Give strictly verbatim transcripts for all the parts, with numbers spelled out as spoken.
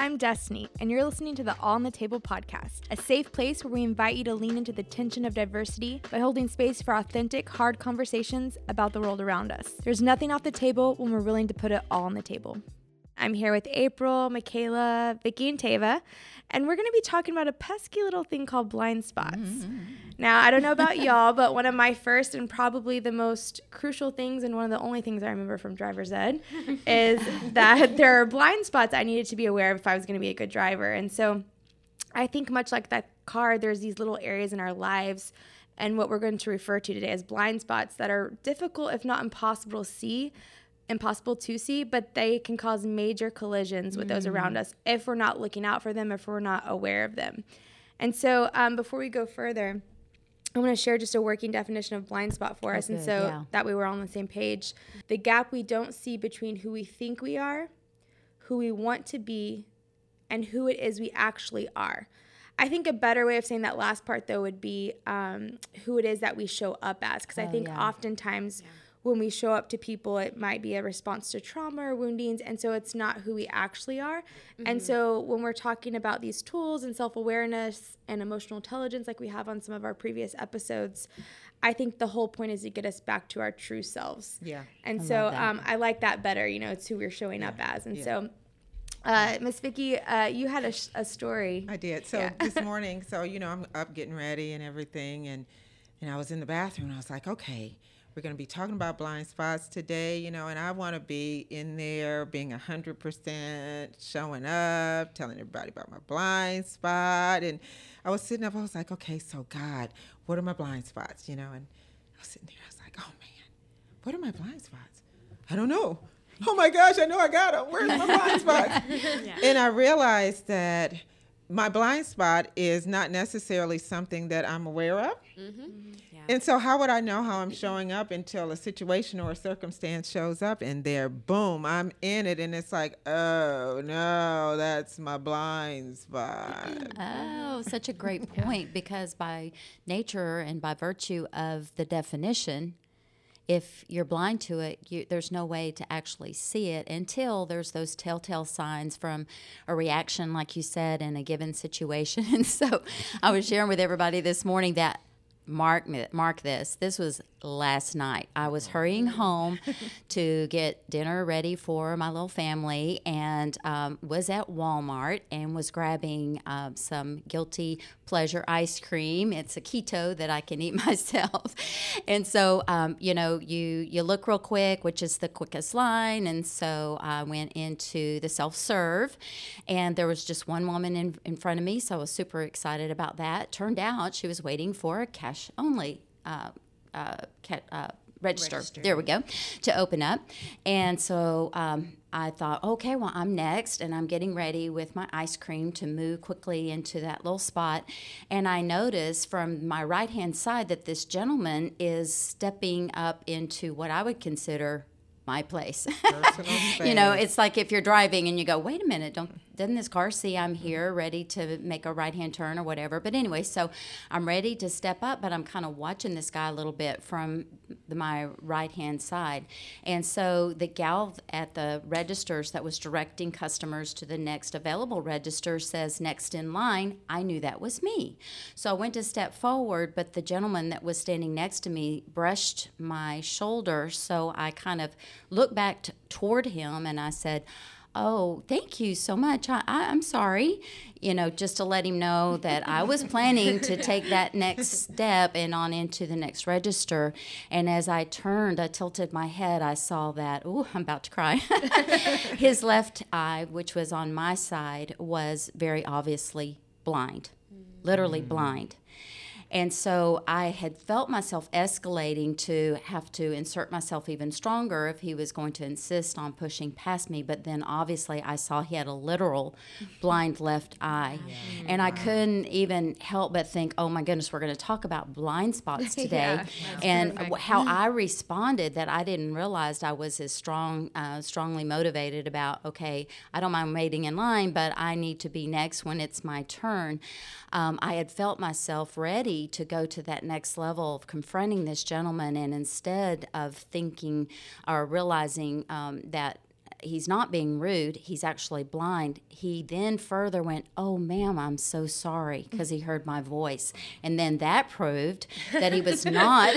I'm Destiny, and you're listening to the All on the Table podcast, a safe place where we invite you to lean into the tension of diversity by holding space for authentic, hard conversations about the world around us. There's nothing off the table when we're willing to put it all on the table. I'm here with April, Michaela, Vicky, and Teva, and we're going to be talking about a pesky little thing called blind spots. Mm-hmm. Now, I don't know about y'all, but one of my first and probably the most crucial things, and one of the only things I remember from Driver's Ed, is that there are blind spots I needed to be aware of if I was going to be a good driver. And so I think much like that car, there's these little areas in our lives and what we're going to refer to today as blind spots that are difficult, if not impossible to see, impossible to see, but they can cause major collisions with mm. those around us if we're not looking out for them, if we're not aware of them. And so um, before we go further, I want to share just a working definition of blind spot for us. That's and good, so yeah. that way we're all on the same page. The gap we don't see between who we think we are, who we want to be, and who it is we actually are. I think a better way of saying that last part, though, would be um, who it is that we show up as, because oh, I think yeah. oftentimes yeah. when we show up to people, it might be a response to trauma or woundings, and so it's not who we actually are. Mm-hmm. And so when we're talking about these tools and self-awareness and emotional intelligence like we have on some of our previous episodes, I think the whole point is to get us back to our true selves. Yeah. And I so um, I like that better, you know, it's who we're showing yeah. up as. And yeah. so uh, Miss Vicky, uh, you had a, sh- a story. I did. So yeah. this morning, so, you know, I'm up getting ready and everything, and, and I was in the bathroom, and I was like, okay, we're going to be talking about blind spots today, you know, and I want to be in there being one hundred percent, showing up, telling everybody about my blind spot. And I was sitting up, I was like, okay, so God, what are my blind spots, you know? And I was sitting there, I was like, oh, man, what are my blind spots? I don't know. Oh, my gosh, I know I got them. Where's my blind spots? Yeah. And I realized that my blind spot is not necessarily something that I'm aware of. Mm-hmm. Mm-hmm. Yeah. And so how would I know how I'm showing up until a situation or a circumstance shows up and there, boom, I'm in it. And it's like, oh, no, that's my blind spot. Oh, such a great point, because by nature and by virtue of the definition, if you're blind to it, you, there's no way to actually see it until there's those telltale signs from a reaction, like you said, in a given situation. And so I was sharing with everybody this morning that, mark mark this, this was last night. I was hurrying home to get dinner ready for my little family, and um, was at Walmart and was grabbing um, some guilty pleasure ice cream. It's a keto that I can eat myself. And so, um, you know, you, you look real quick, which is the quickest line. And so I went into the self-serve, and there was just one woman in, in front of me. So I was super excited about that. Turned out she was waiting for a cash only uh, Uh, uh, register. register, there we go, to open up. And so um, I thought, okay, well, I'm next, and I'm getting ready with my ice cream to move quickly into that little spot. And I noticed from my right-hand side that this gentleman is stepping up into what I would consider my place. You know, it's like if you're driving and you go, wait a minute, don't doesn't this car see I'm here ready to make a right-hand turn or whatever? But anyway, so I'm ready to step up, but I'm kind of watching this guy a little bit from the, my right-hand side. And so the gal at the registers that was directing customers to the next available register says, next in line. I knew that was me. So I went to step forward, but the gentleman that was standing next to me brushed my shoulder, so I kind of looked back t- toward him, and I said, oh, thank you so much. I, I, I'm sorry, you know, just to let him know that I was planning to take that next step and on into the next register. And as I turned, I tilted my head. I saw that, oh, I'm about to cry. His left eye, which was on my side, was very obviously blind, literally mm. blind. And so I had felt myself escalating to have to insert myself even stronger if he was going to insist on pushing past me. But then obviously I saw he had a literal blind left eye. Yeah. And I couldn't even help but think, oh, my goodness, we're going to talk about blind spots today. yeah, and perfect. How I responded, that I didn't realize I was as strong, uh, strongly motivated about, okay, I don't mind waiting in line, but I need to be next when it's my turn. Um, I had felt myself ready to go to that next level of confronting this gentleman, and instead of thinking or realizing um, that he's not being rude, he's actually blind. He then further went, oh, ma'am, I'm so sorry, because he heard my voice. And then that proved that he was not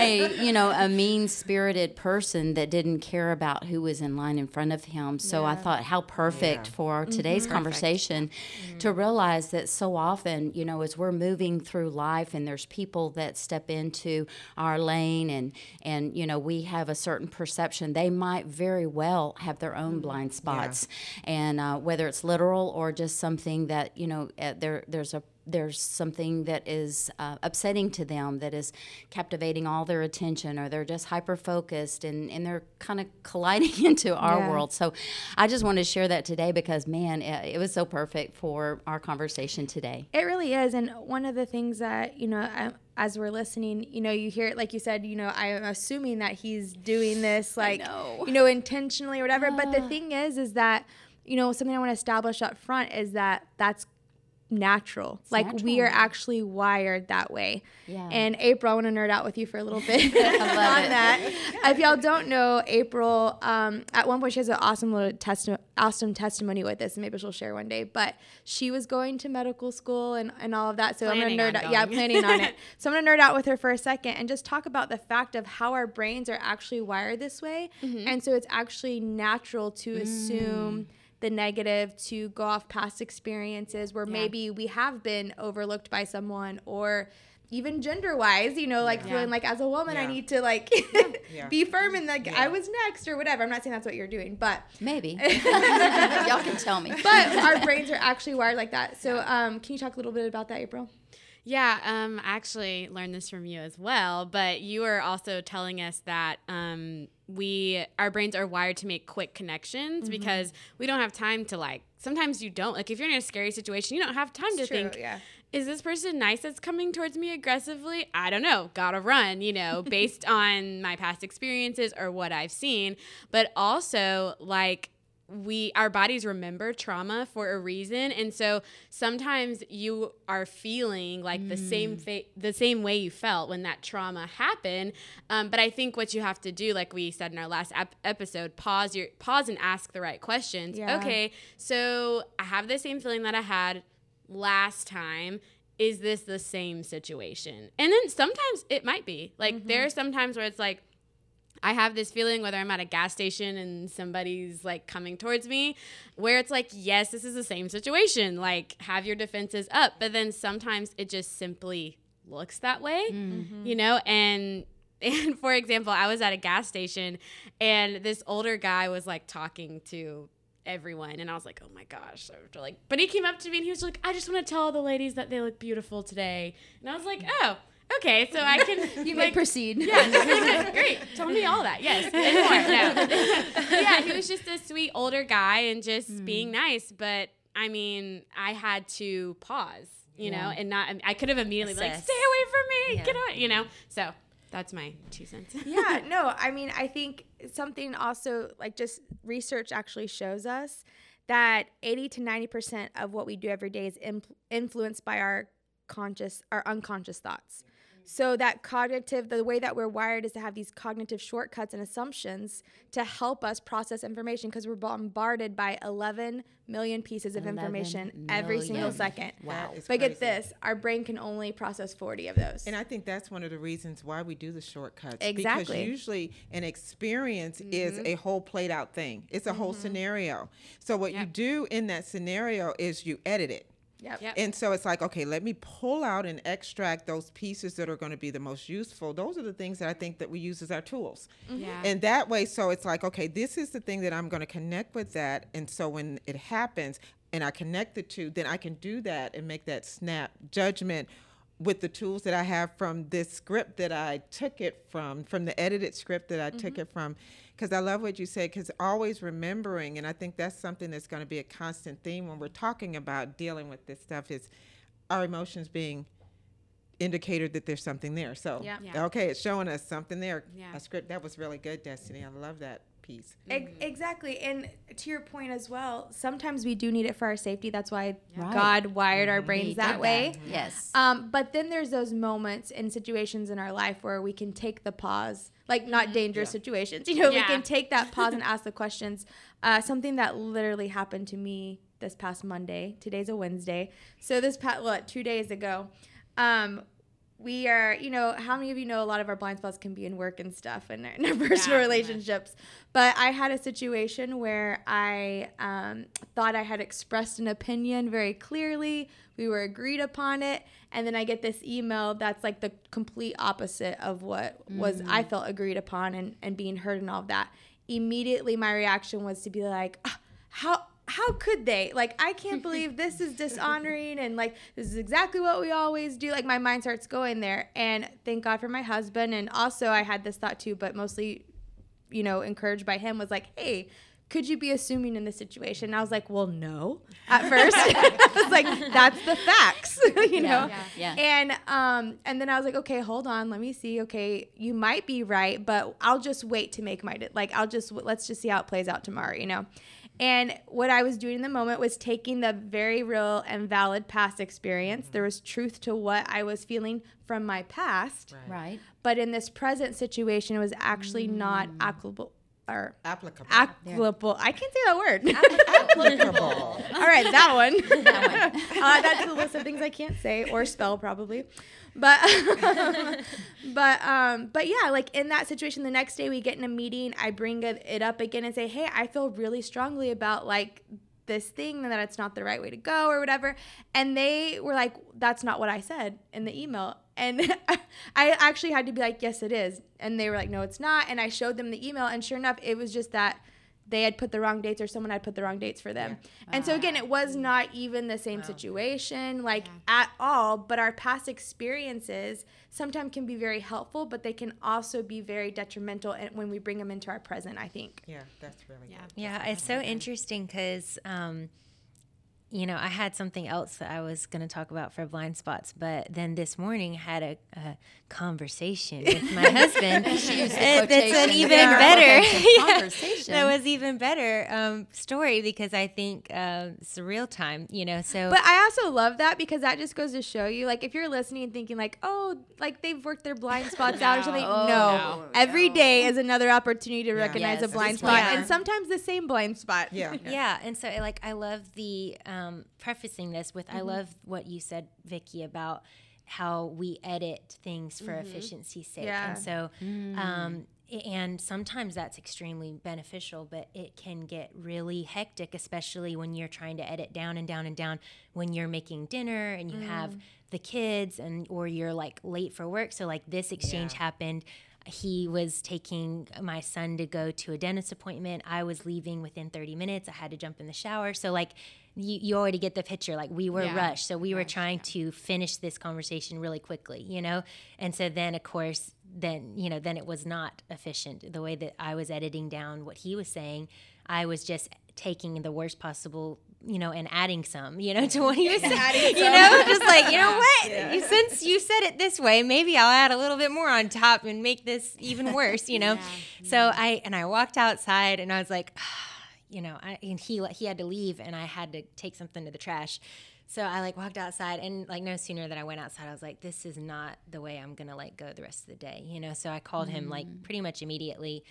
a, you know, a mean-spirited person that didn't care about who was in line in front of him. So yeah. I thought how perfect yeah. for today's mm-hmm. conversation mm-hmm. to realize that so often, you know, as we're moving through life and there's people that step into our lane and, and you know, we have a certain perception, they might very well have their own blind spots. Yeah. And uh, whether it's literal or just something that, you know, uh, there there's a there's something that is uh, upsetting to them that is captivating all their attention, or they're just hyper-focused and, and they're kind of colliding into our yeah. world. So I just wanted to share that today because, man, it, it was so perfect for our conversation today. It really is. And one of the things that, you know, I, as we're listening, you know, you hear it, like you said, you know, I'm assuming that he's doing this, like, know. you know, intentionally or whatever. Uh. But the thing is, is that, you know, something I want to establish up front is that that's natural. It's like natural. We are actually wired that way. Yeah. And April, I want to nerd out with you for a little bit on it. that. If y'all don't know, April, um, at one point she has an awesome little testi- awesome testimony with this, and maybe she'll share one day. But she was going to medical school and, and all of that. So planning I'm gonna nerd out. Yeah, planning on it. So I'm gonna nerd out with her for a second and just talk about the fact of how our brains are actually wired this way. Mm-hmm. And so it's actually natural to mm. assume the negative, to go off past experiences where yeah. maybe we have been overlooked by someone, or even gender-wise, you know, like yeah. feeling like as a woman, yeah. I need to like yeah. be firm and like yeah. I was next or whatever. I'm not saying that's what you're doing, but maybe y'all can tell me. But our brains are actually wired like that. So, um, can you talk a little bit about that, April? Yeah, um, I actually learned this from you as well, but you were also telling us that um, we our brains are wired to make quick connections mm-hmm. because we don't have time to like, sometimes you don't, like if you're in a scary situation, you don't have time it's to true, think, yeah. is this person nice that's coming towards me aggressively? I don't know, gotta run, you know, based on my past experiences or what I've seen, but also like, we our bodies remember trauma for a reason, and so sometimes you are feeling like mm. the same fa- the same way you felt when that trauma happened. Um, but I think what you have to do, like we said in our last ep- episode, pause your pause and ask the right questions. Yeah. Okay, so I have the same feeling that I had last time. Is this the same situation? And then sometimes it might be like mm-hmm. there are some times where it's like, I have this feeling whether I'm at a gas station and somebody's like coming towards me where it's like, yes, this is the same situation. Like have your defenses up. But then sometimes it just simply looks that way, mm-hmm. you know, and and for example, I was at a gas station and this older guy was like talking to everyone, and I was like, oh my gosh, so, like, but he came up to me and he was like, I just want to tell all the ladies that they look beautiful today. And I was like, oh, okay, so I can... You like, may proceed. Yeah, great. Tell me all that. Yes, and more. No. Yeah, he was just a sweet older guy and just mm. being nice. But, I mean, I had to pause, you yeah. know, and not... I could have immediately Assess. been like, stay away from me. Yeah. Get away, you know. So, that's my two cents. Yeah, no, I mean, I think something also, like, just research actually shows us that eighty to ninety percent of what we do every day is impl- influenced by our conscious, our unconscious thoughts. So that cognitive, the way that we're wired is to have these cognitive shortcuts and assumptions to help us process information because we're bombarded by eleven million pieces of information million. every single second. Wow. But crazy. Get this, our brain can only process forty of those. And I think that's one of the reasons why we do the shortcuts. Exactly. Because usually an experience mm-hmm. is a whole played out thing. It's a mm-hmm. whole scenario. So what yep. you do in that scenario is you edit it. Yep. Yep. And so it's like, okay, let me pull out and extract those pieces that are going to be the most useful. Those are the things that I think that we use as our tools. Mm-hmm. Yeah. And that way, so it's like, okay, this is the thing that I'm going to connect with that. And so when it happens and I connect the two, then I can do that and make that snap judgment with the tools that I have from this script that I took it from, from the edited script that I mm-hmm. took it from. Because I love what you said, because always remembering, and I think that's something that's going to be a constant theme when we're talking about dealing with this stuff, is our emotions being indicator that there's something there. So, yeah. Yeah. okay, it's showing us something there. Yeah. A script, that was really good, Destiny. I love that. piece. Mm-hmm. Exactly. And to your point as well, sometimes we do need it for our safety. That's why right. God wired our brains that, that way. Yes. Um, but then there's those moments and situations in our life where we can take the pause, like not dangerous yeah. situations. You know, yeah. we can take that pause and ask the questions. Uh, something that literally happened to me this past Monday. Today's a Wednesday. So this past, what, two days ago, um, we are, you know, how many of you know a lot of our blind spots can be in work and stuff and in our personal yeah, relationships. Yeah. But I had a situation where I um, thought I had expressed an opinion very clearly. We were agreed upon it. And then I get this email that's like the complete opposite of what mm-hmm. was I felt agreed upon and, and being heard and all of that. Immediately, my reaction was to be like, oh, how... How could they? Like, I can't believe this is dishonoring, and like this is exactly what we always do. Like, my mind starts going there, and thank God for my husband. And also, I had this thought too, but mostly, you know, encouraged by him, was like, hey, could you be assuming in this situation? And I was like, well, no, at first. I was like, that's the facts, you know? Yeah, yeah, yeah. And um, and then I was like, okay, hold on. Let me see. Okay, you might be right, but I'll just wait to make my, like, I'll just, let's just see how it plays out tomorrow, you know? And what I was doing in the moment was taking the very real and valid past experience. Mm-hmm. There was truth to what I was feeling from my past. Right. Right. But in this present situation, it was actually mm. not applicable. Or applicable. Applicable. Yeah. I can't say that word. Applicable. All right, that one. That one. uh, that's the list of things I can't say or spell probably. But but um, but yeah, like in that situation, the next day we get in a meeting. I bring it up again and say, hey, I feel really strongly about like this thing and that it's not the right way to go or whatever. And they were like, that's not what I said in the email. And I actually had to be like, yes, it is. And they were like, no, it's not. And I showed them the email. And sure enough, it was just that they had put the wrong dates or someone had put the wrong dates for them. Yeah. And uh, so, again, it was not even the same wow. situation, like, yeah. at all. But our past experiences sometimes can be very helpful, but they can also be very detrimental when we bring them into our present, I think. Yeah, that's really yeah. good. Yeah, that's it's so good. Interesting because, um, you know, I had something else that I was going to talk about for blind spots, but then this morning had a, a conversation with my husband. She used it, that's an even yeah. better conversation. Yeah, that was even better um, story because I think uh, it's real time, you know. So, but I also love that because that just goes to show you, like, if you're listening and thinking, like, oh, like they've worked their blind spots no, out or something. Oh, no. no, every no. day is another opportunity to yeah. recognize yes, a blind spot, yeah. and sometimes the same blind spot. Yeah, yeah. yeah. And so, like, I love the. Um, Um, prefacing this with, mm-hmm. I love what you said, Vicky, about how we edit things for mm-hmm. efficiency's sake. Yeah. And so, mm. um, and sometimes that's extremely beneficial, but it can get really hectic, especially when you're trying to edit down and down and down when you're making dinner and you mm. have the kids and, or you're like late for work. So like this exchange yeah. happened. He was taking my son to go to a dentist appointment. I was leaving within thirty minutes. I had to jump in the shower. So like you, you already get the picture. Like we were yeah. rushed. So we were rushed, trying yeah. to finish this conversation really quickly, you know? And so then of course, then, you know, then it was not efficient the way that I was editing down what he was saying. I was just taking the worst possible, you know, and adding some, you know, to what he was saying, you know, just like, you know what, yeah. since you said it this way, maybe I'll add a little bit more on top and make this even worse, you know? Yeah. So yeah. I, and I walked outside and I was like, ah, you know, I, and he, he had to leave and I had to take something to the trash. So I like walked outside and like no sooner than I went outside, I was like, this is not the way I'm going to like go the rest of the day, you know? So I called mm-hmm. him like pretty much immediately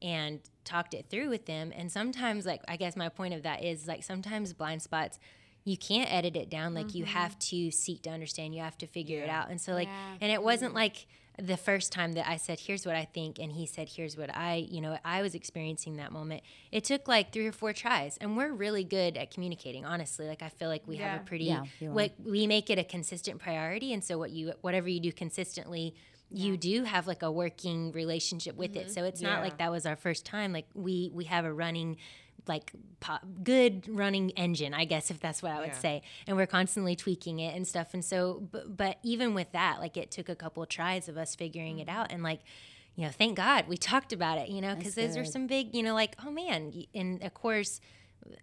and talked it through with them. And sometimes, like, I guess my point of that is, like, sometimes blind spots, you can't edit it down. Like, mm-hmm. you have to seek to understand. You have to figure yeah. it out. And so, like, yeah. and it wasn't, like, the first time that I said, here's what I think, and he said, here's what I, you know, I was experiencing that moment. It took, like, three or four tries. And we're really good at communicating, honestly. Like, I feel like we yeah. have a pretty, yeah, what, we make it a consistent priority. And so what you, whatever you do consistently, you do have like a working relationship with mm-hmm. it. So it's yeah. not like that was our first time. Like we, we have a running, like pop, good running engine, I guess, if that's what I would yeah. say. And we're constantly tweaking it and stuff. And so, but, but even with that, like it took a couple of tries of us figuring it out and like, you know, thank God we talked about it, you know, cause that's those good. Are some big, you know, like, oh man. And of course,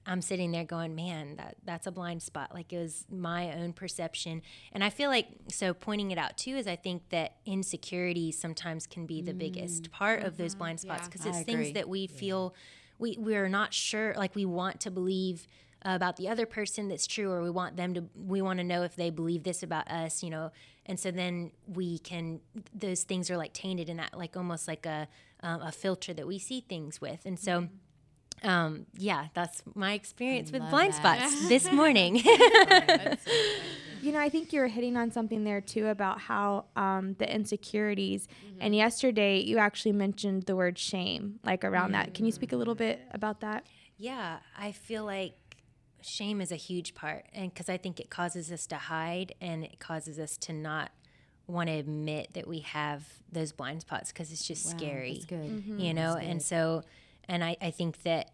I'm sitting there going, man, that, that's a blind spot. Like, it was my own perception. And I feel like, so pointing it out too, is I think that insecurity sometimes can be the mm. biggest part mm-hmm. of those blind spots, because yeah. it's agree. things that we yeah. feel we, we're not sure, like we want to believe about the other person that's true, or we want them to, we want to know if they believe this about us, you know? And so then we can, those things are like tainted in that, like almost like a, um, a filter that we see things with. And so, mm-hmm. Um, yeah, that's my experience I with blind that. spots this morning. You know, I think you're hitting on something there too about how, um, the insecurities, mm-hmm. and yesterday you actually mentioned the word shame, like around mm-hmm. that. Can you speak a little bit about that? Yeah, I feel like shame is a huge part, and cause I think it causes us to hide, and it causes us to not want to admit that we have those blind spots, cause it's just wow, scary, that's good. Mm-hmm. you know? That's good. And so, And I, I think that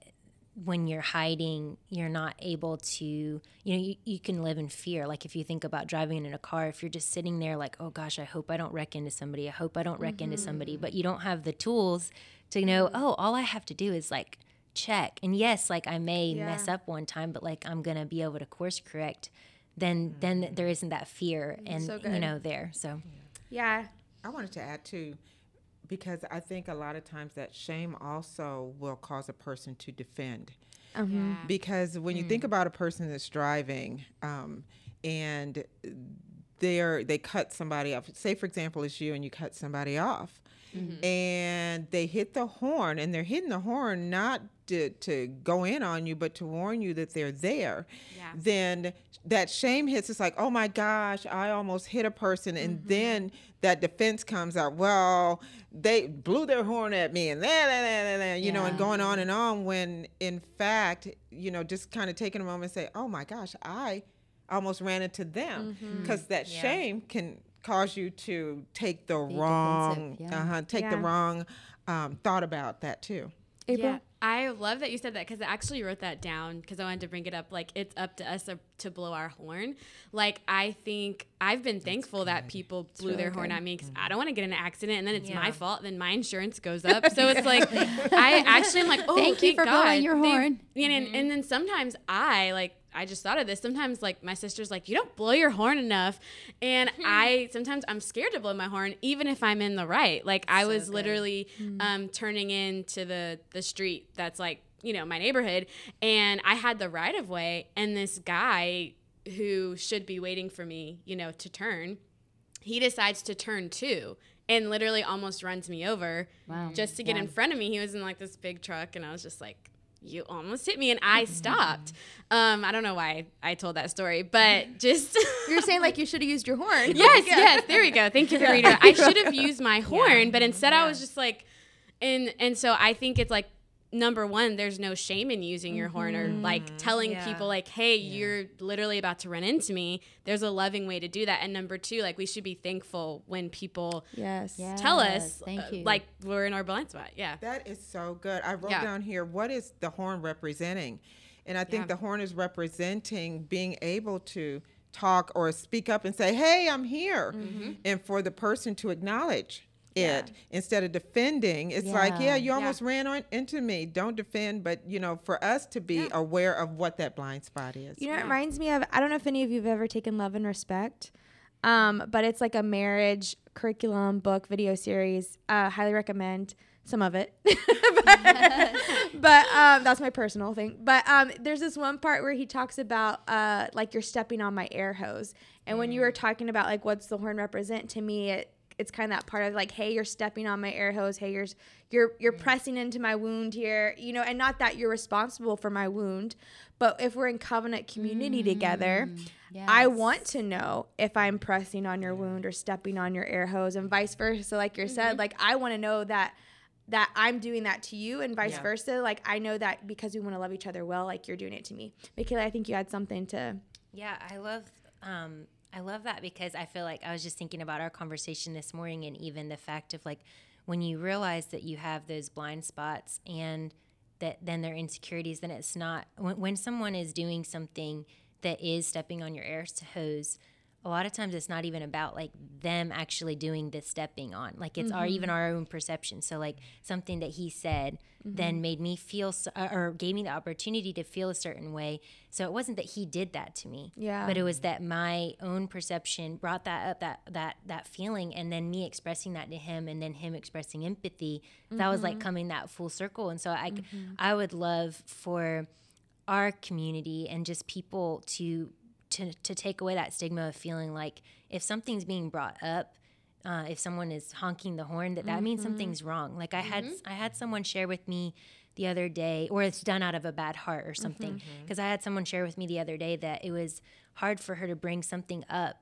when you're hiding, you're not able to, you know, you, you can live in fear. Like if you think about driving in a car, if you're just sitting there like, oh gosh, I hope I don't wreck into somebody. I hope I don't wreck mm-hmm. into somebody. But you don't have the tools to know, oh, all I have to do is like check. And yes, like I may yeah. mess up one time, but like I'm going to be able to course correct. Then mm-hmm. then there isn't that fear and, so you know, there. So, yeah. yeah. I wanted to add too, because I think a lot of times that shame also will cause a person to defend. Uh-huh. Yeah. Because when you mm. think about a person that's driving um, and they're, they cut somebody off, say for example, it's you and you cut somebody off mm-hmm. and they hit the horn, and they're hitting the horn not to, to go in on you, but to warn you that they're there, yeah. then that shame hits. It's like, oh my gosh, I almost hit a person. And mm-hmm. then that defense comes out. Well, they blew their horn at me, and that, that, that, you yeah. know, and going on and on, when in fact, you know, just kind of taking a moment and say, oh my gosh, I almost ran into them, because mm-hmm. that yeah. shame can cause you to take the Be wrong, yeah. uh-huh, take yeah. the wrong um, thought about that too. April? Yeah, I love that you said that, because I actually wrote that down because I wanted to bring it up. Like, it's up to us to, to blow our horn. Like, I think I've been That's thankful good. that people That's blew really their good. horn at me, because mm-hmm. I don't want to get in an accident, and then it's yeah. my fault, then my insurance goes up. So it's like, I actually am like, oh, thank, thank you for God. blowing your thank, horn. And, and, mm-hmm. and then sometimes I, like, I just thought of this. Sometimes, like, my sister's like, you don't blow your horn enough. And mm-hmm. I, sometimes I'm scared to blow my horn, even if I'm in the right. Like, I so was good. literally mm-hmm. um, turning into the, the street that's, like, you know, my neighborhood. And I had the right of way. And this guy who should be waiting for me, you know, to turn, he decides to turn too. And literally almost runs me over wow. just to get yeah. in front of me. He was in, like, this big truck. And I was just like, you almost hit me, and I stopped. Um, I don't know why I told that story, but just... You're saying like you should have used your horn. Yes, yeah. yes. There we go. Thank you for reading it. I should have used my horn, yeah. but instead yeah. I was just like... And and so I think it's like, number one, there's no shame in using your mm-hmm. horn, or like telling yeah. people like, hey, yeah. you're literally about to run into me. There's a loving way to do that. And number two, like, we should be thankful when people yes. tell yes. us Thank you. Uh, like we're in our blind spot. Yeah. That is so good. I wrote yeah. down here, what is the horn representing? And I think yeah. the horn is representing being able to talk or speak up and say, hey, I'm here. Mm-hmm. And for the person to acknowledge it yeah. instead of defending. It's yeah. like, yeah, you almost yeah. ran on into me. Don't defend, but, you know, for us to be yeah. aware of what that blind spot is. You know, yeah. it reminds me of, I don't know if any of you have ever taken Love and Respect, um, but it's like a marriage curriculum, book, video series. Uh, highly recommend some of it. but but um, that's my personal thing. But um, there's this one part where he talks about, uh, like, you're stepping on my air hose. And mm. when you were talking about, like, what's the horn represent, to me, it, it's kind of that part of like, hey, you're stepping on my air hose. Hey, you're you're you're mm-hmm. pressing into my wound here, you know, and not that you're responsible for my wound, but if we're in covenant community mm-hmm. together, yes. I want to know if I'm pressing on your yeah. wound or stepping on your air hose, and vice versa. So like you mm-hmm. said, like, I want to know that that I'm doing that to you, and vice yeah. versa. Like, I know that because we want to love each other well, like you're doing it to me. Michaela, I think you had something to. Yeah, I love. Um, I love that, because I feel like I was just thinking about our conversation this morning, and even the fact of like, when you realize that you have those blind spots and that then they're insecurities, then it's not when, when someone is doing something that is stepping on your air hose, a lot of times it's not even about like them actually doing this step being on, like it's mm-hmm. our even our own perception. So like something that he said mm-hmm. then made me feel so, or gave me the opportunity to feel a certain way. So it wasn't that he did that to me, yeah, but it was that my own perception brought that up, that that that feeling, and then me expressing that to him, and then him expressing empathy. Mm-hmm. That was like coming that full circle. And so I mm-hmm. I would love for our community and just people to To, to take away that stigma of feeling like if something's being brought up, uh, if someone is honking the horn, that that mm-hmm. means something's wrong. Like I mm-hmm. had I had someone share with me the other day, or it's done out of a bad heart or something, because mm-hmm. I had someone share with me the other day that it was hard for her to bring something up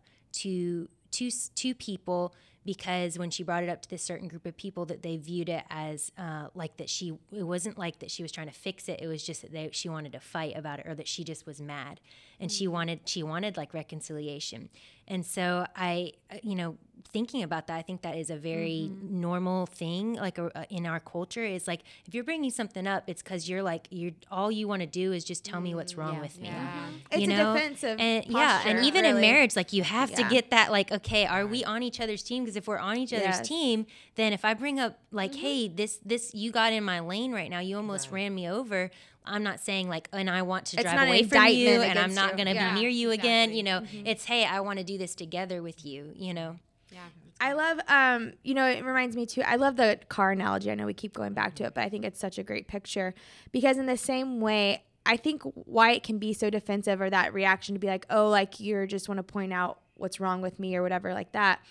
to two two people, because when she brought it up to this certain group of people, that they viewed it as uh, like that she, it wasn't like that she was trying to fix it. It was just that they, she wanted to fight about it, or that she just was mad, and mm-hmm. she wanted she wanted like reconciliation. And so I, you know, thinking about that, I think that is a very mm-hmm. normal thing, like a, a, in our culture. Is like if you're bringing something up, it's because you're like you're all you want to do is just tell mm-hmm. me what's wrong yeah. with me. Yeah. It's you know? a defensive and, posture, yeah, and even really. in marriage, like you have yeah. to get that like, okay, are we on each other's team? Because if we're on each yes. other's team, then if I bring up like, mm-hmm. hey, this this you got in my lane right now, you almost right. ran me over. I'm not saying like, and I want to it's drive away from you, and I'm not going to yeah, be near you exactly. again. You know, mm-hmm. it's, hey, I want to do this together with you, you know? Yeah. I love, um, you know, it reminds me too, I love the car analogy. I know we keep going back to it, but I think it's such a great picture, because in the same way, I think why it can be so defensive, or that reaction to be like, oh, like you're just want to point out what's wrong with me or whatever like that,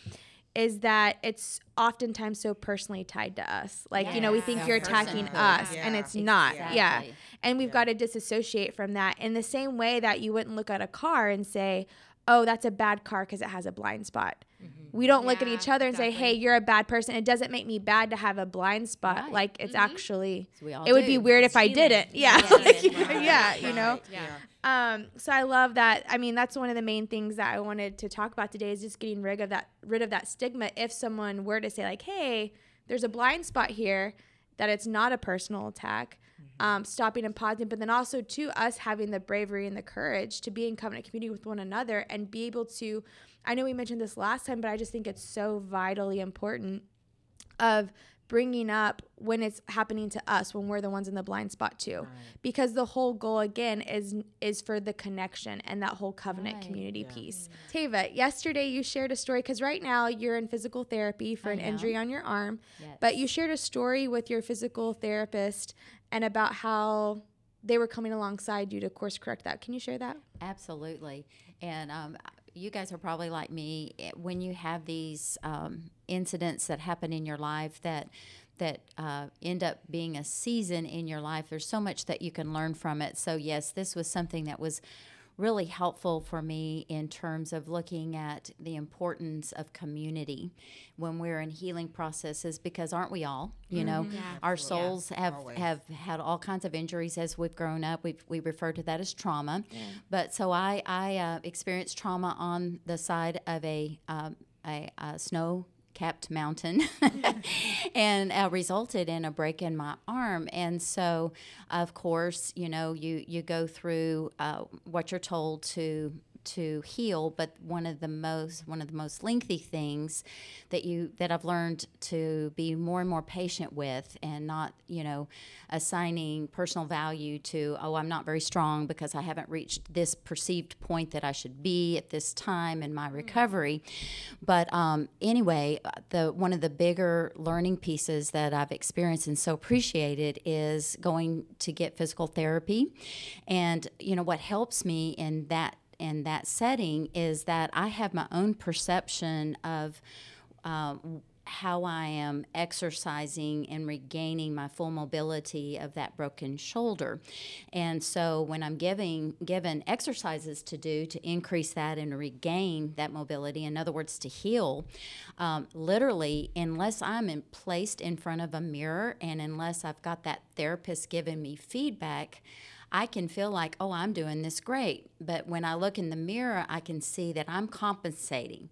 is that it's oftentimes so personally tied to us. Like, yeah. you know, we think yeah. you're attacking us yeah. and it's not. Exactly. Yeah. And we've yeah. got to disassociate from that, in the same way that you wouldn't look at a car and say, oh, that's a bad car because it has a blind spot. Mm-hmm. We don't yeah, look at each other exactly. and say, hey, you're a bad person. It doesn't make me bad to have a blind spot. Right. Like it's mm-hmm. actually, so it do. would be weird it's if human. I didn't. Yeah. Yeah. Like, right. yeah, yeah. You know? Right. Yeah. Um, so I love that. I mean, that's one of the main things that I wanted to talk about today, is just getting rid of that, rid of that stigma. If someone were to say like, hey, there's a blind spot here, that it's not a personal attack, mm-hmm. um, stopping and pausing, but then also to us having the bravery and the courage to be in covenant community with one another, and be able to, I know we mentioned this last time, but I just think it's so vitally important, of bringing up when it's happening to us, when we're the ones in the blind spot too, right. because the whole goal again is is for the connection and that whole covenant right. community yeah. piece. Yeah. Teva, yesterday you shared a story, because right now you're in physical therapy for I an know. injury on your arm, yes. but you shared a story with your physical therapist, and about how they were coming alongside you to course correct that. Can you share that? Absolutely. And um, you guys are probably like me, when you have these um, incidents that happen in your life that that uh, end up being a season in your life, there's so much that you can learn from it. So yes, this was something that was really helpful for me in terms of looking at the importance of community when we're in healing processes, because aren't we all, you mm-hmm. know, yeah, our souls yeah, have, have had all kinds of injuries as we've grown up. We've, we refer to that as trauma. Yeah. But so I, I uh, experienced trauma on the side of a, um, a, a snow capped mountain and uh, resulted in a break in my arm. And so, of course, you know, you, you go through uh, what you're told to to heal, but one of the most one of the most lengthy things that you that I've learned to be more and more patient with, and not, you know, assigning personal value to, oh, I'm not very strong because I haven't reached this perceived point that I should be at this time in my recovery. Mm-hmm. But um, anyway, the one of the bigger learning pieces that I've experienced and so appreciated is going to get physical therapy. And you know what helps me in that in that setting is that I have my own perception of uh, how I am exercising and regaining my full mobility of that broken shoulder. And so when I'm giving given exercises to do to increase that and regain that mobility, in other words, to heal, um, literally, unless I'm in, placed in front of a mirror, and unless I've got that therapist giving me feedback, I can feel like, oh, I'm doing this great. But when I look in the mirror, I can see that I'm compensating.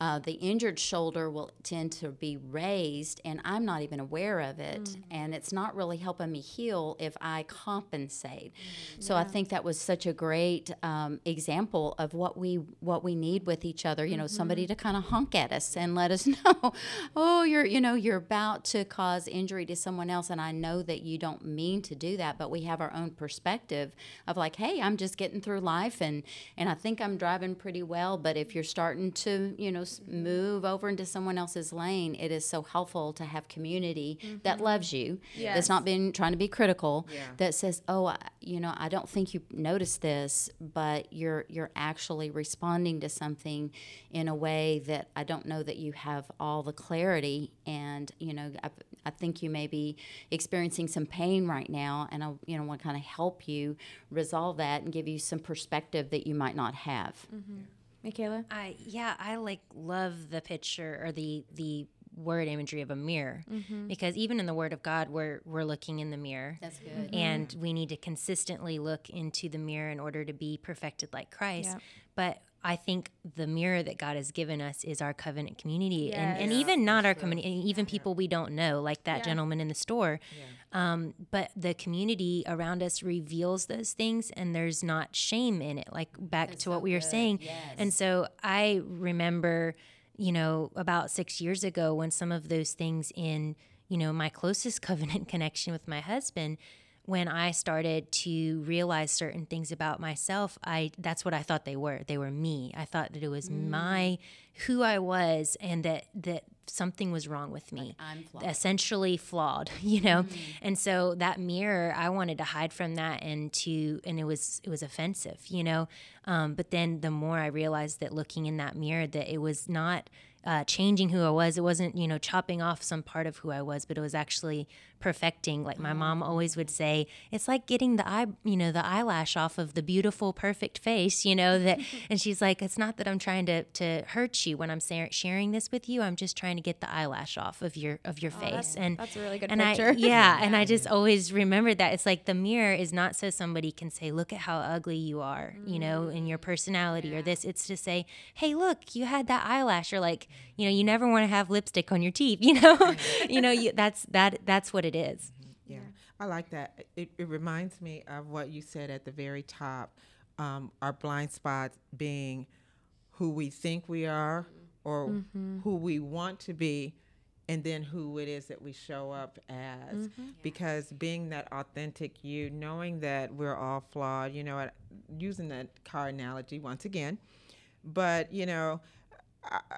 Uh, the injured shoulder will tend to be raised, and I'm not even aware of it. Mm. And it's not really helping me heal if I compensate. Mm. So yeah. I think that was such a great um, example of what we what we need with each other. You know, mm-hmm. somebody to kind of honk at us and let us know, oh, you're you know you're about to cause injury to someone else, and I know that you don't mean to do that. But we have our own perspective of like, hey, I'm just getting through life, and and I think I'm driving pretty well. But if you're starting to, you know, move over into someone else's lane, it is so helpful to have community mm-hmm. that loves you, yes. that's not been trying to be critical, yeah. that says, oh, I, you know, I don't think you noticed this, but you're you're actually responding to something in a way that I don't know that you have all the clarity, and, you know, I, I think you may be experiencing some pain right now, and I, you know, want to kind of help you resolve that and give you some perspective that you might not have. Mm-hmm. Yeah. Michaela? I, yeah, I like love the picture or the, the word imagery of a mirror, mm-hmm. because even in the Word of God, we're we're looking in the mirror. That's good. And yeah. we need to consistently look into the mirror in order to be perfected like Christ. Yeah. But I think the mirror that God has given us is our covenant community, yes. and, and yeah, even not our community, and even yeah. people we don't know, like that yeah. gentleman in the store. Yeah. Um, but the community around us reveals those things, and there's not shame in it, like back that's to what so we were good. Saying. Yes. And so I remember, you know, about six years ago when some of those things in, you know, my closest covenant connection with my husband, when I started to realize certain things about myself, I that's what I thought they were. They were me. I thought that it was mm. my, who I was, and that, that something was wrong with me. Like I'm flawed. Essentially flawed, you know? Mm. And so that mirror, I wanted to hide from that, and to, and it was, it was offensive, you know? Um, but then the more I realized that looking in that mirror, that it was not Uh, changing who I was. It wasn't, you know, chopping off some part of who I was, but it was actually perfecting. Like my mom always would say, it's like getting the eye, you know, the eyelash off of the beautiful, perfect face, you know, that, and she's like, it's not that I'm trying to, to hurt you when I'm sa- sharing this with you. I'm just trying to get the eyelash off of your, of your oh, face. That's, and that's a really good and picture. I, yeah. And I just always remember that it's like the mirror is not so somebody can say, look at how ugly you are, mm. you know, in your personality yeah. or this. It's to say, hey, look, you had that eyelash, or like, you know, you never want to have lipstick on your teeth, you know, you know, you, that's, that, that's what it is. Yeah. I like that. It, it reminds me of what you said at the very top, um, our blind spots being who we think we are, or mm-hmm. who we want to be, and then who it is that we show up as, mm-hmm. yeah. because being that authentic you, knowing that we're all flawed, you know, using that car analogy once again, but you know,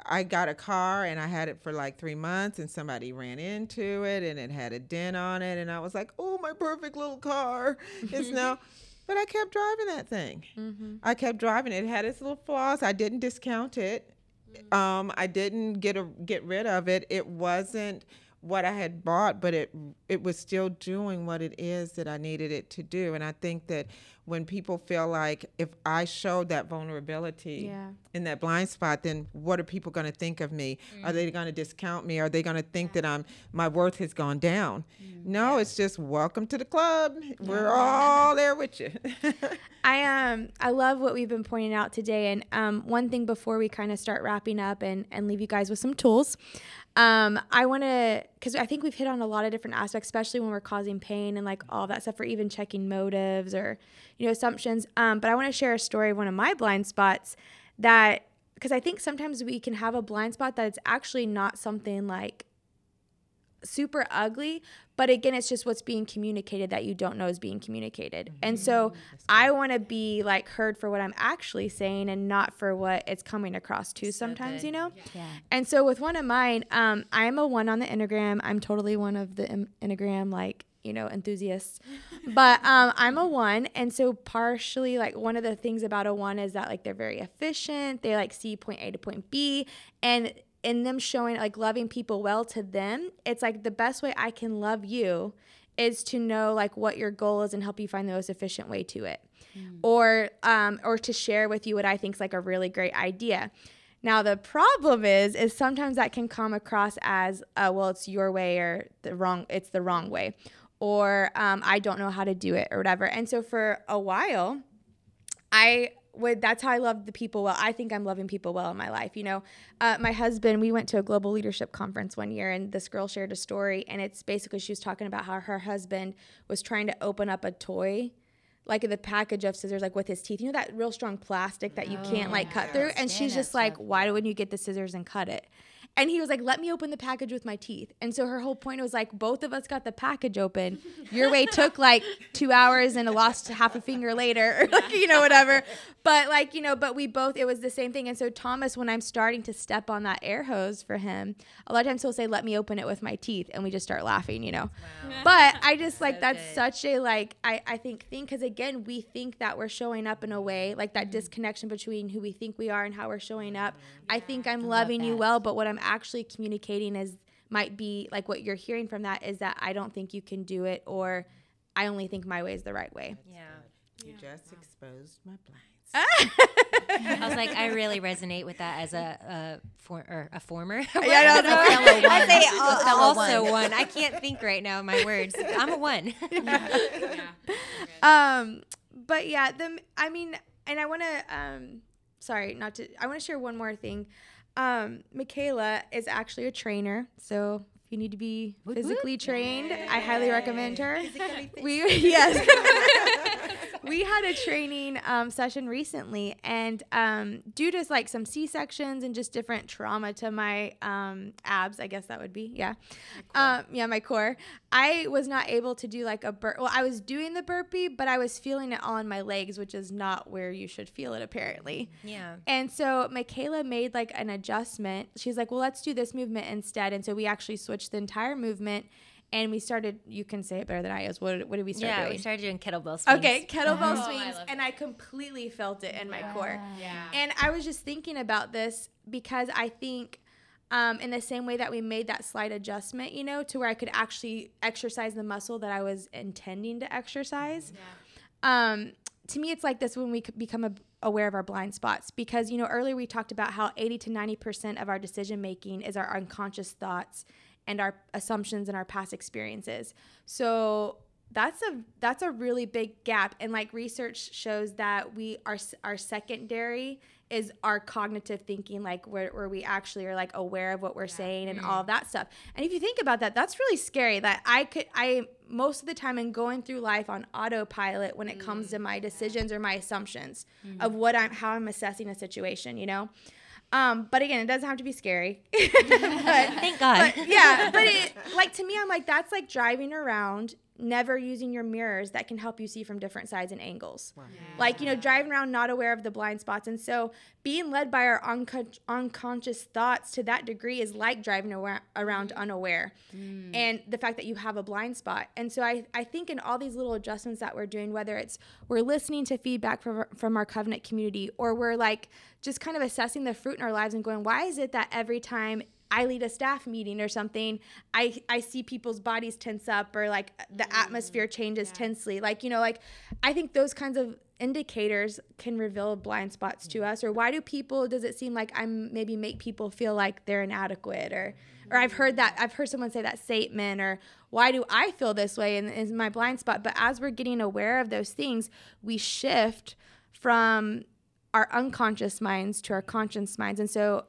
I got a car and I had it for like three months and somebody ran into it and it had a dent on it. And I was like, oh, my perfect little car is now. But I kept driving that thing. Mm-hmm. I kept driving it. It had its little flaws. I didn't discount it. Mm-hmm. Um, I didn't get a, get rid of it. It wasn't what I had bought, but it it was still doing what it is that I needed it to do. And I think that when people feel like if I showed that vulnerability yeah. in that blind spot, then what are people going to think of me? Mm. Are they going to discount me? Are they going to think yeah. that I'm my worth has gone down? Mm. No, yeah. it's just welcome to the club. We're yeah. all there with you. I um I love what we've been pointing out today. And um one thing before we kind of start wrapping up and, and leave you guys with some tools, um I want to, because I think we've hit on a lot of different aspects, especially when we're causing pain and like all that stuff, or even checking motives or, you know, assumptions. Um, but I want to share a story of one of my blind spots that, because I think sometimes we can have a blind spot that it's actually not something like super ugly, but again, it's just what's being communicated that you don't know is being communicated. Mm-hmm. And so I want to be like heard for what I'm actually saying and not for what it's coming across to so sometimes, good. You know? Yeah. And so with one of mine, um, I am a one on the Enneagram. I'm totally one of the en- Enneagram, like, you know, enthusiasts, but um, I'm a one. And so partially like one of the things about a one is that like they're very efficient. They like see point A to point B, and in them showing like loving people well to them, it's like the best way I can love you is to know like what your goal is and help you find the most efficient way to it. Mm. Or, um, or to share with you what I think is like a really great idea. Now, the problem is, is sometimes that can come across as, uh, well, it's your way or the wrong, it's the wrong way. or um, I don't know how to do it or whatever. And so for a while, I would, that's how I loved the people well. I think I'm loving people well in my life. You know, uh, my husband, we went to a global leadership conference one year, and this girl shared a story, and it's basically she was talking about how her husband was trying to open up a toy, like the package of scissors, like with his teeth, you know, that real strong plastic that you oh, can't like cut through. And she's just like, why wouldn't you get the scissors and cut it? And he was like, let me open the package with my teeth. And so her whole point was like, both of us got the package open. Your way took like two hours and lost half a finger later, or like, you know, whatever. But like, you know, but we both, it was the same thing. And so Thomas, when I'm starting to step on that air hose for him, a lot of times he'll say, let me open it with my teeth. And we just start laughing, you know. Wow. But I just like, so that's good. Such a like, I, I think thing, because again, we think that we're showing up in a way, like that mm-hmm. disconnection between who we think we are and how we're showing up. Mm-hmm. I think I'm I loving love you well, but what I'm actually communicating is might be like what you're hearing from that is that I don't think you can do it, or I only think my way is the right way. That's yeah. Good. You yeah. just wow. exposed my blinds. I was like, I really resonate with that as a, a for or a former. Yeah, I know. I say a, also one. one. I can't think right now of my words. I'm a one. Yeah. yeah. Um, but yeah, the I mean, and I want to. Um, sorry, not to. I want to share one more thing. Um, Michaela is actually a trainer, so if you need to be whoop physically whoop. trained, Yay. I highly recommend her. We yes, we had a training um, session recently, and um, due to like some C-sections and just different trauma to my um, abs, I guess that would be yeah, um, yeah my core. I was not able to do like a bur- well, I was doing the burpee, but I was feeling it all in my legs, which is not where you should feel it apparently. Yeah. And so Michaela made like an adjustment. She's like, well, let's do this movement instead. And so we actually switched the entire movement, and we started, you can say it better than I was. What, what did we start yeah, doing? Yeah, we started doing kettlebell swings. Okay, kettlebell oh, swings. I and I completely felt it in yeah. my core. Yeah. And I was just thinking about this because I think um, in the same way that we made that slight adjustment, you know, to where I could actually exercise the muscle that I was intending to exercise. Yeah. Um, to me, it's like this when we become a, aware of our blind spots, because, you know, earlier we talked about how eighty to ninety percent of our decision making is our unconscious thoughts and our assumptions and our past experiences. So that's a that's a really big gap. And like research shows that we our, our secondary is our cognitive thinking, like where, where we actually are like aware of what we're yeah. saying and mm-hmm. all of that stuff. And if you think about that, that's really scary that I could I most of the time I'm going through life on autopilot when it mm-hmm. comes to my decisions or my assumptions mm-hmm. of what I'm how I'm assessing a situation, you know. Um, but again, it doesn't have to be scary. but, Thank God. But yeah. But it, like to me, I'm like, that's like driving around, never using your mirrors that can help you see from different sides and angles. Wow. Yeah. Like, you know, driving around, not aware of the blind spots. And so being led by our unco- unconscious thoughts to that degree is like driving awa- around unaware. Mm. And the fact that you have a blind spot. And so I, I think in all these little adjustments that we're doing, whether it's we're listening to feedback from, from our covenant community, or we're like just kind of assessing the fruit in our lives and going, why is it that every time I lead a staff meeting or something, I, I see people's bodies tense up, or like the mm-hmm. atmosphere changes yeah. tensely. Like, you know, like I think those kinds of indicators can reveal blind spots mm-hmm. to us. Or why do people, does it seem like I'm maybe make people feel like they're inadequate, or, mm-hmm. or I've heard that, I've heard someone say that statement, or why do I feel this way and is my blind spot? But as we're getting aware of those things, we shift from our unconscious minds to our conscious minds. And so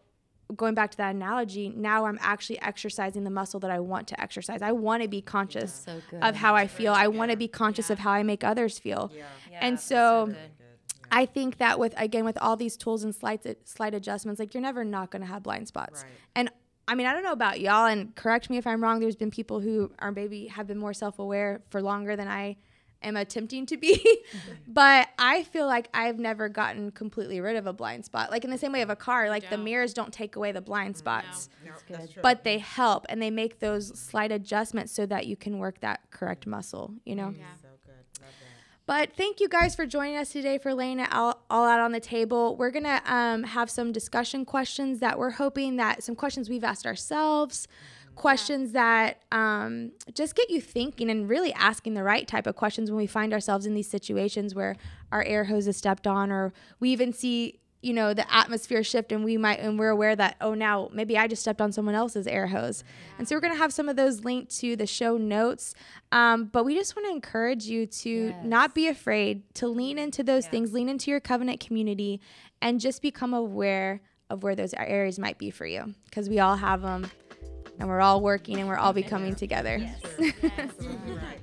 going back to that analogy, now I'm actually exercising the muscle that I want to exercise. I want to be conscious yeah, so of how I feel. Really I want to be conscious yeah. of how I make others feel. Yeah. Yeah, and so, so good. Good. I think that with, again, with all these tools and slight, slight adjustments, like you're never not going to have blind spots. Right. And I mean, I don't know about y'all, and correct me if I'm wrong. There's been people who are maybe have been more self-aware for longer than I am attempting to be, but I feel like I've never gotten completely rid of a blind spot. Like in the same way of a car, like the mirrors don't take away the blind spots, no, no, that's good. But they help, and they make those slight adjustments so that you can work that correct muscle, you know? Yeah. So good. Love that. But thank you guys for joining us today for laying it all, all out on the table. We're going to um, have some discussion questions that we're hoping that some questions we've asked ourselves, questions that um, just get you thinking and really asking the right type of questions when we find ourselves in these situations where our air hose is stepped on, or we even see, you know, the atmosphere shift, and we might, and we're aware that, oh, now maybe I just stepped on someone else's air hose. And so we're going to have some of those linked to the show notes. Um, but we just want to encourage you to yes. not be afraid to lean into those yeah. things, lean into your covenant community, and just become aware of where those areas might be for you. Because we all have them, and we're all working, and we're all becoming together. Yes. Yes.